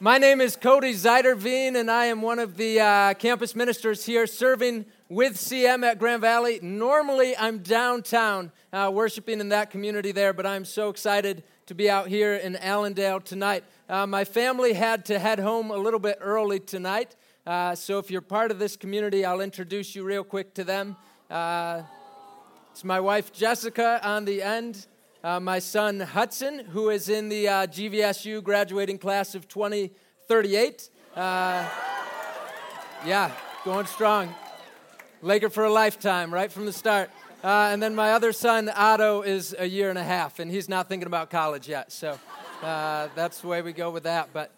My name is Cody Zuiderveen, and I am one of the campus ministers here serving with CM at Grand Valley. Normally, I'm downtown worshiping in that community there, but I'm so excited to be out here in Allendale tonight. My family had to head home a little bit early tonight, so if you're part of this community, I'll introduce you real quick to them. It's my wife, Jessica, on the end. My son, Hudson, who is in the GVSU graduating class of 2038. Going strong. Laker for a lifetime, right from the start. And then my other son, Otto, is a year and a half, and he's not thinking about college yet. So that's the way we go with that. But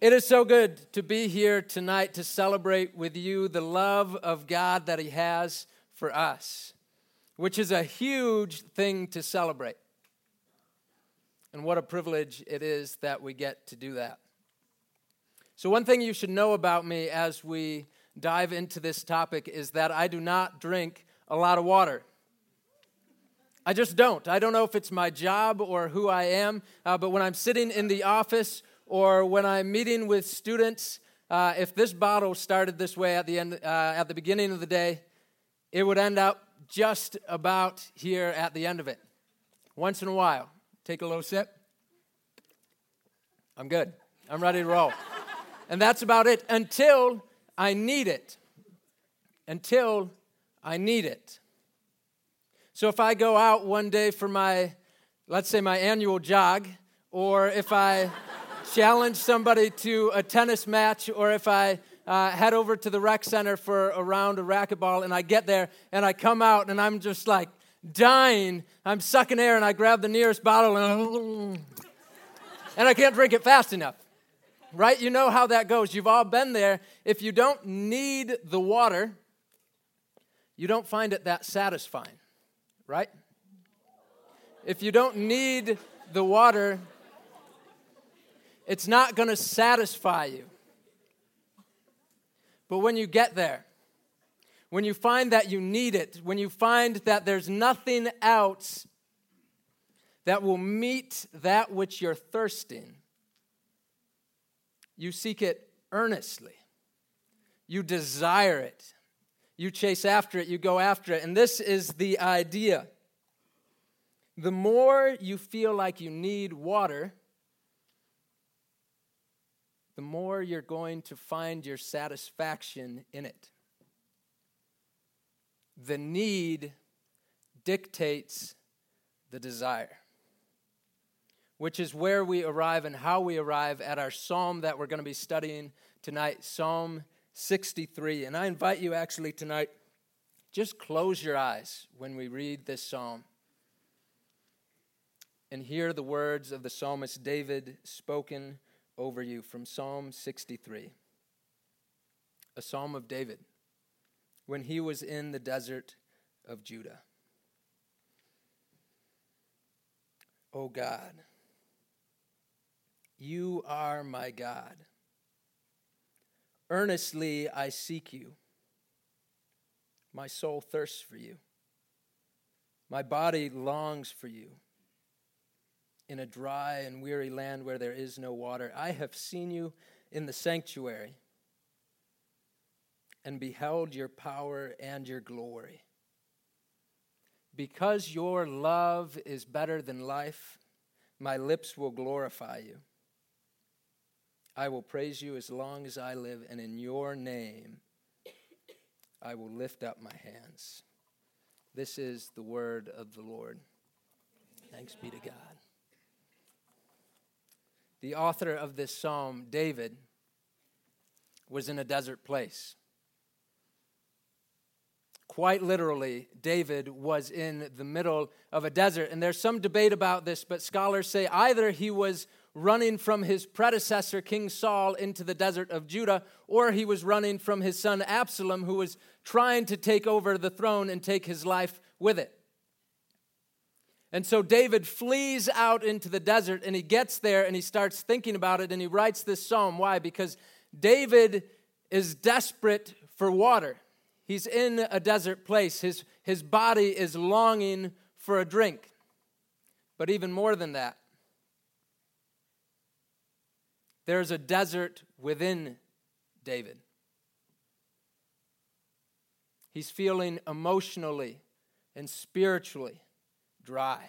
it is so good to be here tonight to celebrate with you the love of God that He has for us, which is a huge thing to celebrate. And what a privilege it is that we get to do that. So one thing you should know about me as we dive into this topic is that I do not drink a lot of water. I just don't. I don't know if it's my job or who I am, but when I'm sitting in the office or when I'm meeting with students, if this bottle started this way at the beginning of the day, it would end up just about here at the end of it. Once in a while. Take a little sip. I'm good. I'm ready to roll. And that's about it until I need it. Until I need it. So if I go out one day for my, let's say my annual jog, or if I challenge somebody to a tennis match, or if I head over to the rec center for a round of racquetball, and I get there, and I come out, and I'm just like dying. I'm sucking air, and I grab the nearest bottle, and I can't drink it fast enough, right? You know how that goes. You've all been there. If you don't need the water, you don't find it that satisfying, right? If you don't need the water, it's not going to satisfy you. But when you get there, when you find that you need it, when you find that there's nothing else that will meet that which you're thirsting, you seek it earnestly. You desire it. You chase after it. You go after it. And this is the idea. The more you feel like you need water, the more you're going to find your satisfaction in it. The need dictates the desire, which is where we arrive and how we arrive at our psalm that we're going to be studying tonight, Psalm 63. And I invite you actually tonight, just close your eyes when we read this psalm and hear the words of the psalmist David spoken over you from Psalm 63, a psalm of David, when he was in the desert of Judah. O God, you are my God. Earnestly I seek you. My soul thirsts for you. My body longs for you. In a dry and weary land where there is no water. I have seen you in the sanctuary and beheld your power and your glory. Because your love is better than life, my lips will glorify you. I will praise you as long as I live, and in your name I will lift up my hands. This is the word of the Lord. Thanks be to God. The author of this psalm, David, was in a desert place. Quite literally, David was in the middle of a desert. And there's some debate about this, but scholars say either he was running from his predecessor, King Saul, into the desert of Judah, or he was running from his son Absalom, who was trying to take over the throne and take his life with it. And so David flees out into the desert, and he gets there, and he starts thinking about it, and he writes this psalm. Why? Because David is desperate for water. He's in a desert place. His body is longing for a drink. But even more than that, There's a desert within David. He's feeling emotionally and spiritually dry.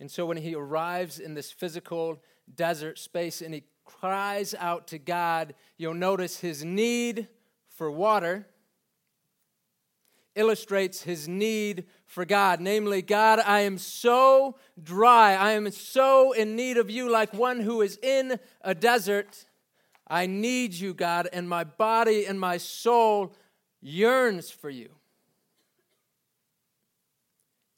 And so when he arrives in this physical desert space and he cries out to God, you'll notice his need for water illustrates his need for God. Namely, God, I am so dry. I am so in need of you, like one who is in a desert. I need you, God, and my body and my soul yearns for you.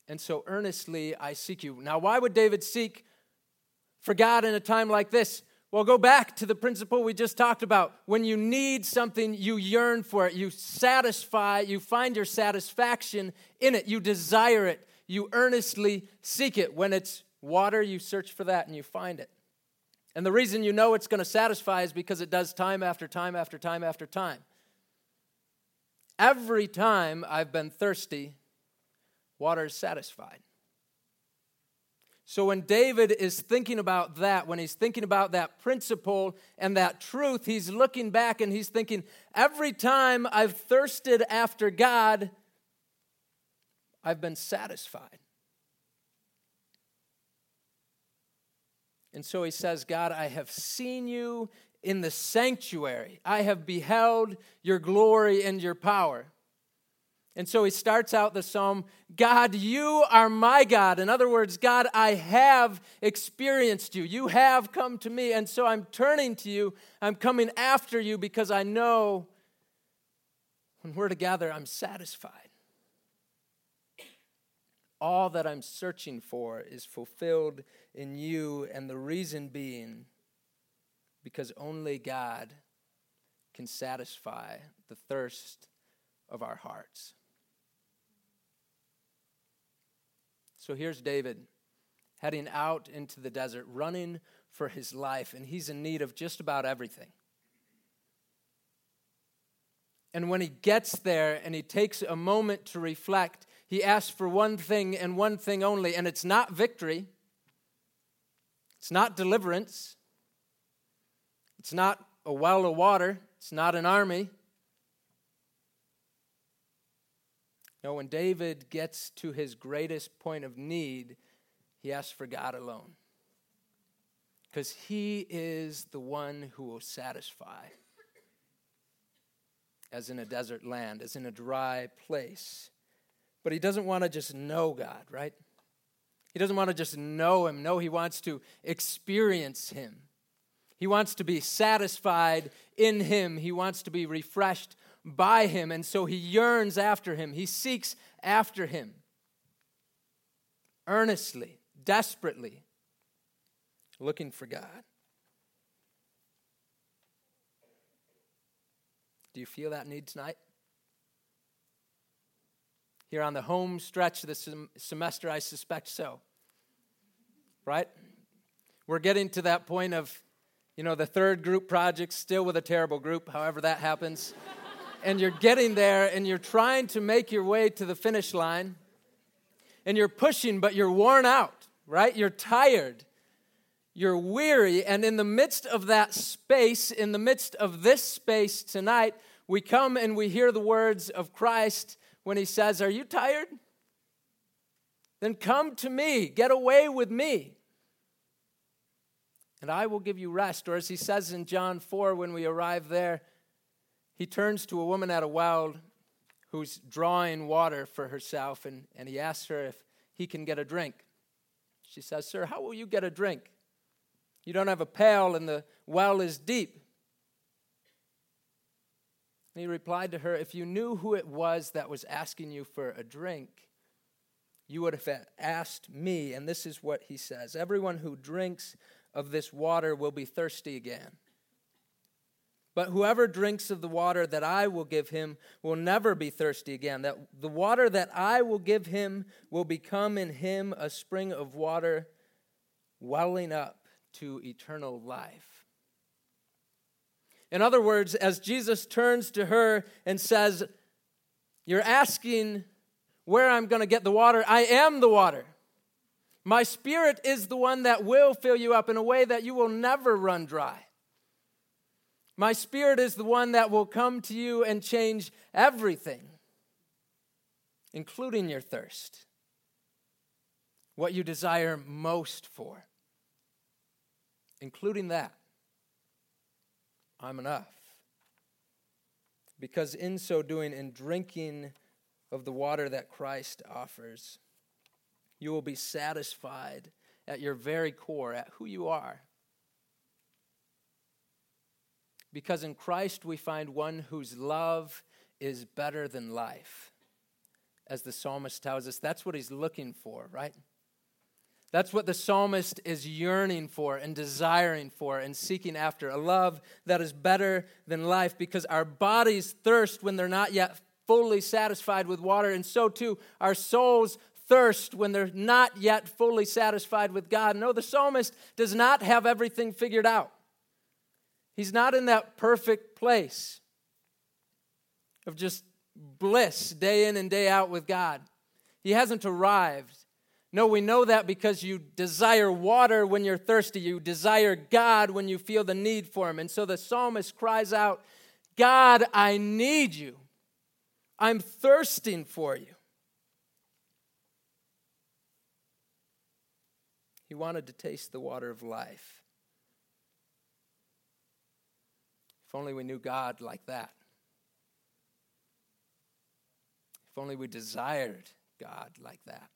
And so earnestly I seek you. Now, why would David seek for God in a time like this? Well, go back to the principle we just talked about. When you need something, you yearn for it. You satisfy, you find your satisfaction in it. You desire it. You earnestly seek it. When it's water, you search for that and you find it. And the reason you know it's going to satisfy is because it does time after time after time after time. Every time I've been thirsty, water is satisfied. So when David is thinking about that, when he's thinking about that principle and that truth, he's looking back and he's thinking, every time I've thirsted after God, I've been satisfied. And so he says, God, I have seen you in the sanctuary. I have beheld your glory and your power. And so he starts out the psalm, God, you are my God. In other words, God, I have experienced you. You have come to me, and so I'm turning to you. I'm coming after you because I know when we're together, I'm satisfied. All that I'm searching for is fulfilled in you, and the reason being because only God can satisfy the thirst of our hearts. So here's David heading out into the desert, running for his life, and he's in need of just about everything. And when he gets there and he takes a moment to reflect, he asks for one thing and one thing only, and it's not victory, it's not deliverance, it's not a well of water, it's not an army. No, when David gets to his greatest point of need, he asks for God alone. Because he is the one who will satisfy. As in a desert land, as in a dry place. But he doesn't want to just know God, right? He doesn't want to just know him. No, he wants to experience him. He wants to be satisfied in him. He wants to be refreshed by him, and so he yearns after him. He seeks after him earnestly, desperately, looking for God. Do you feel that need tonight? Here on the home stretch of this semester, I suspect so. Right? We're getting to that point of, the third group project, still with a terrible group, however that happens. And you're getting there, and you're trying to make your way to the finish line, and you're pushing, but you're worn out, right? You're tired, you're weary, and in the midst of that space, in the midst of this space tonight, we come and we hear the words of Christ when he says, are you tired? Then come to me, get away with me, and I will give you rest. Or as he says in John 4 when we arrive there, he turns to a woman at a well who's drawing water for herself, and he asks her if he can get a drink. She says, sir, how will you get a drink? You don't have a pail, and the well is deep. And he replied to her, if you knew who it was that was asking you for a drink, you would have asked me. And this is what he says, everyone who drinks of this water will be thirsty again. But whoever drinks of the water that I will give him will never be thirsty again. That the water that I will give him will become in him a spring of water welling up to eternal life. In other words, as Jesus turns to her and says, you're asking where I'm going to get the water. I am the water. My Spirit is the one that will fill you up in a way that you will never run dry. My Spirit is the one that will come to you and change everything, including your thirst, what you desire most for, including that. I'm enough. Because in so doing and drinking of the water that Christ offers, you will be satisfied at your very core, at who you are. Because in Christ we find one whose love is better than life. As the psalmist tells us, that's what he's looking for, right? That's what the psalmist is yearning for and desiring for and seeking after, a love that is better than life, because our bodies thirst when they're not yet fully satisfied with water, and so too our souls thirst when they're not yet fully satisfied with God. No, the psalmist does not have everything figured out. He's not in that perfect place of just bliss day in and day out with God. He hasn't arrived. No, we know that because you desire water when you're thirsty. You desire God when you feel the need for him. And so the psalmist cries out, God, I need you. I'm thirsting for you. He wanted to taste the water of life. If only we knew God like that. If only we desired God like that.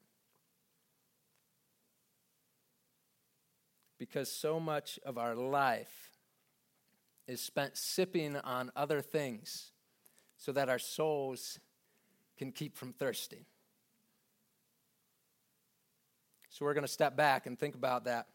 Because so much of our life is spent sipping on other things so that our souls can keep from thirsting. So we're going to step back and think about that,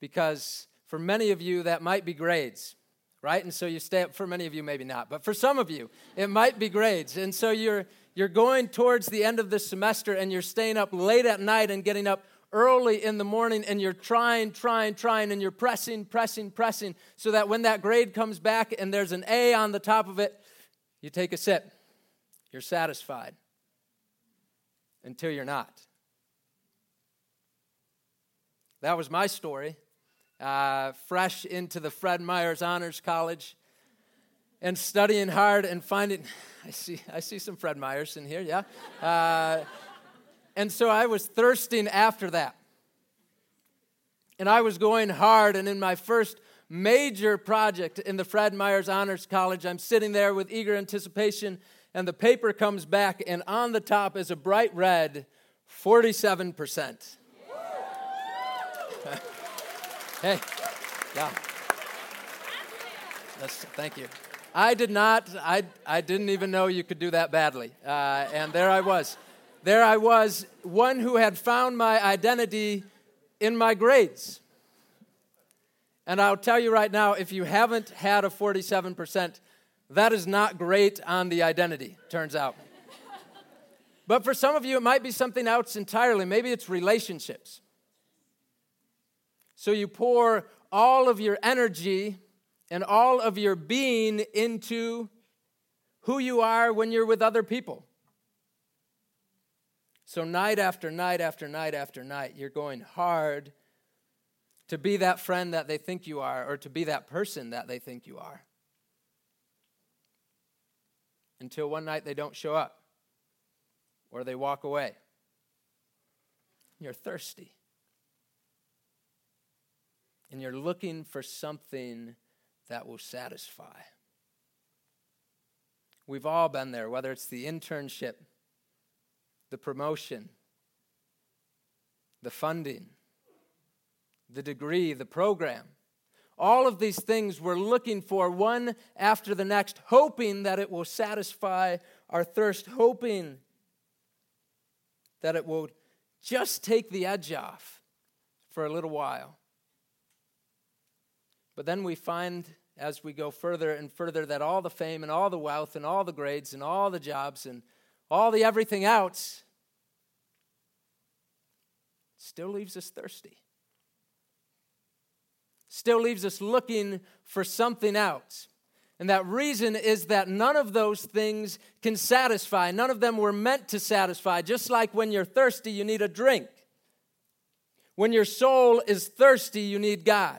because for many of you, that might be grades, right? And so you stay up, for many of you, maybe not, but for some of you, it might be grades. And so you're going towards the end of the semester and you're staying up late at night and getting up early in the morning, and you're trying, and you're pressing, so that when that grade comes back and there's an A on the top of it, you take a sip. You're satisfied until you're not. That was my story, fresh into the Fred Myers Honors College and studying hard and finding, I see some Fred Myers in here, yeah. And so I was thirsting after that. And I was going hard, and in my first major project in the Fred Myers Honors College, I'm sitting there with eager anticipation, and the paper comes back, and on the top is a bright red, 47%. Hey, yeah. Thank you. I did not. I didn't even know you could do that badly. And there I was. One who had found my identity in my grades. And I'll tell you right now, if you haven't had a 47%, that is not great on the identity, turns out. But for some of you, it might be something else entirely. Maybe it's relationships. So you pour all of your energy and all of your being into who you are when you're with other people. So night after night after night after night, you're going hard to be that friend that they think you are, or to be that person that they think you are. Until one night they don't show up, or they walk away. You're thirsty. And you're looking for something that will satisfy. We've all been there, whether it's the internship, the promotion, the funding, the degree, the program. All of these things we're looking for one after the next, hoping that it will satisfy our thirst, hoping that it will just take the edge off for a little while. But then we find, as we go further and further, that all the fame and all the wealth and all the grades and all the jobs and all the everything else still leaves us thirsty. Still leaves us looking for something else. And that reason is that none of those things can satisfy. None of them were meant to satisfy. Just like when you're thirsty, you need a drink. When your soul is thirsty, you need God,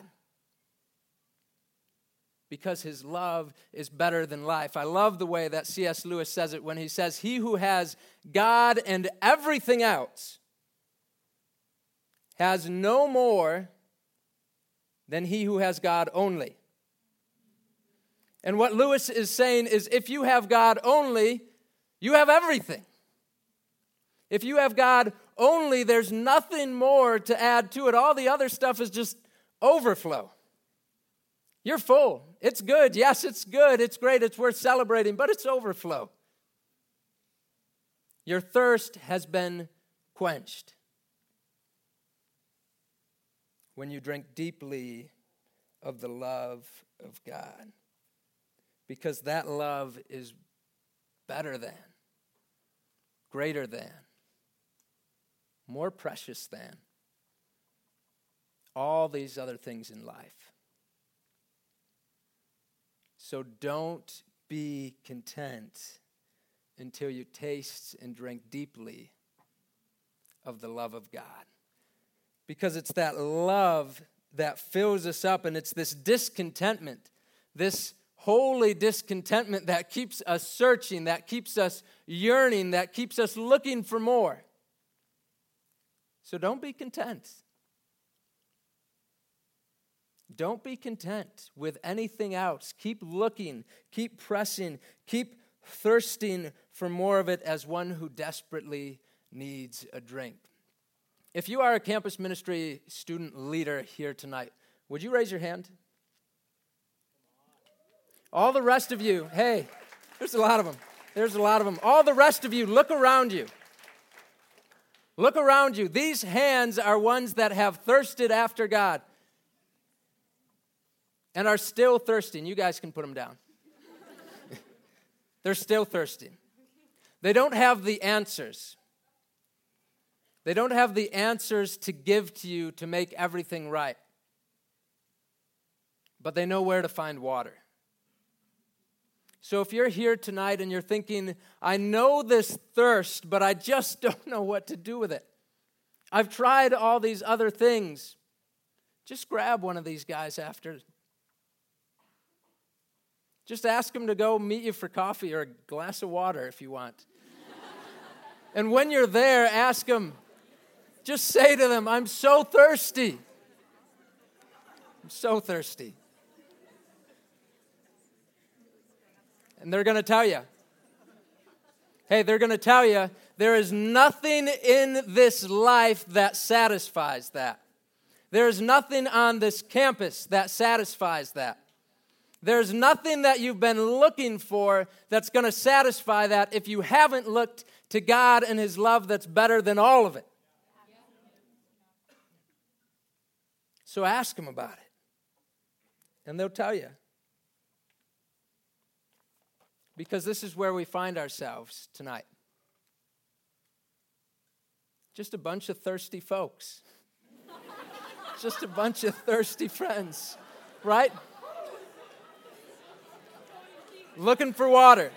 because his love is better than life. I love the way that C.S. Lewis says it when he says, he who has God and everything else has no more than he who has God only. And what Lewis is saying is, if you have God only, you have everything. If you have God only, there's nothing more to add to it. All the other stuff is just overflow. You're full. It's good. Yes, it's good. It's great. It's worth celebrating, but it's overflow. Your thirst has been quenched when you drink deeply of the love of God, because that love is better than, greater than, more precious than all these other things in life. So don't be content until you taste and drink deeply of the love of God. Because it's that love that fills us up, and it's this discontentment, this holy discontentment that keeps us searching, that keeps us yearning, that keeps us looking for more. So don't be content. Don't be content with anything else. Keep looking, keep pressing, keep thirsting for more of it as one who desperately needs a drink. If you are a campus ministry student leader here tonight, would you raise your hand? All the rest of you, hey, there's a lot of them. There's a lot of them. All the rest of you, look around you. Look around you. These hands are ones that have thirsted after God and are still thirsting. You guys can put them down. They're still thirsting. They don't have the answers. They don't have the answers to give to you to make everything right. But they know where to find water. So if you're here tonight and you're thinking, I know this thirst, but I just don't know what to do with it. I've tried all these other things. Just grab one of these guys after. Just ask them to go meet you for coffee or a glass of water if you want. And when you're there, ask them, just say to them, I'm so thirsty. I'm so thirsty. And they're going to tell you. Hey, they're going to tell you, there is nothing in this life that satisfies that. There is nothing on this campus that satisfies that. There's nothing that you've been looking for that's going to satisfy that if you haven't looked to God and his love that's better than all of it. So ask them about it, and they'll tell you. Because this is where we find ourselves tonight. Just a bunch of thirsty folks. Just a bunch of thirsty friends, right? Looking for water.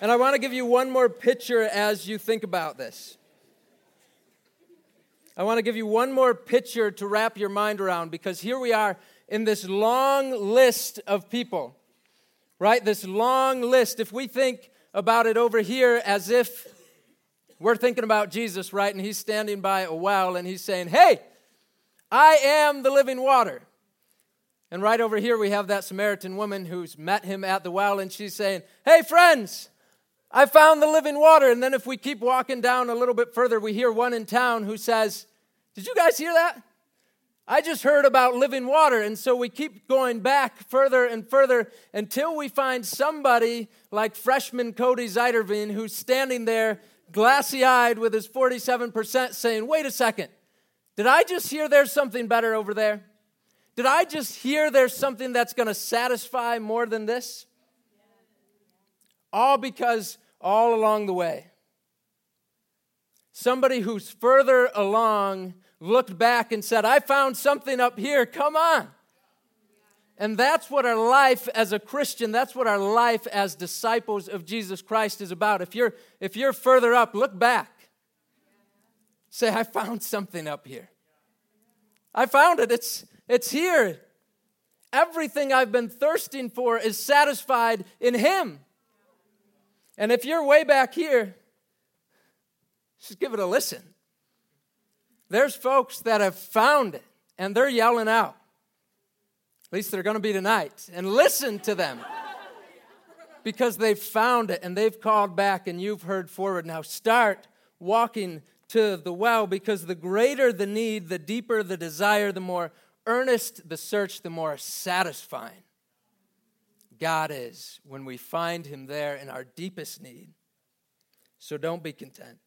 And I want to give you one more picture as you think about this. I want to give you one more picture to wrap your mind around, because here we are in this long list of people, right? This long list. If we think about it over here as if we're thinking about Jesus, right? And he's standing by a well and he's saying, hey, I am the living water. And right over here we have that Samaritan woman who's met him at the well, and she's saying, hey, friends, I found the living water. And then if we keep walking down a little bit further, we hear one in town who says, did you guys hear that? I just heard about living water. And so we keep going back further and further until we find somebody like freshman Cody Zuiderveen, who's standing there glassy-eyed with his 47% saying, wait a second, did I just hear there's something better over there? Did I just hear there's something that's going to satisfy more than this? All because all along the way, somebody who's further along looked back and said, I found something up here, come on. And that's what our life as a Christian, that's what our life as disciples of Jesus Christ is about. If you're further up, look back. Say, I found something up here. I found it. It's here. Everything I've been thirsting for is satisfied in Him. And if you're way back here, just give it a listen. There's folks that have found it, and they're yelling out. At least they're going to be tonight. And listen to them. Because they've found it, and they've called back, and you've heard forward. Now start walking to the well, because the greater the need, the deeper the desire, the more earnest the search, the more satisfying God is when we find Him there in our deepest need. So don't be content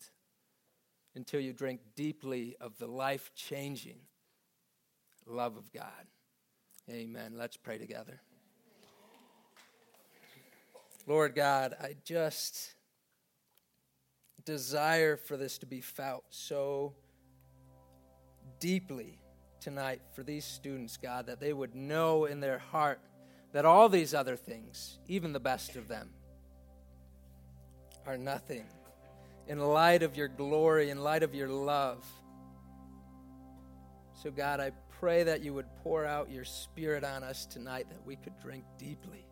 until you drink deeply of the life-changing love of God. Amen. Let's pray together. Lord God, I just desire for this to be felt so deeply tonight for these students, God, that they would know in their heart that all these other things, even the best of them, are nothing in light of your glory, in light of your love. So God, I pray that you would pour out your Spirit on us tonight, that we could drink deeply.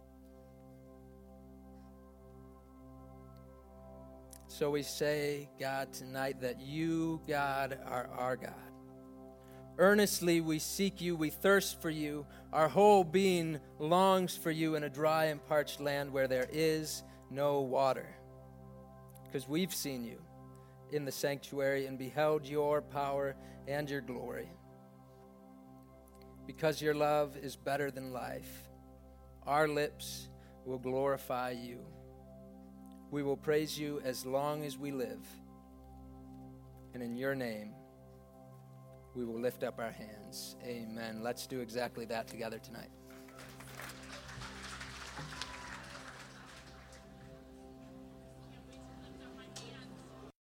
So we say, God, tonight that you, God, are our God. Earnestly we seek you, we thirst for you. Our whole being longs for you in a dry and parched land where there is no water. Because we've seen you in the sanctuary and beheld your power and your glory. Because your love is better than life, our lips will glorify you. We will praise you as long as we live. And in your name, we will lift up our hands. Amen. Let's do exactly that together tonight.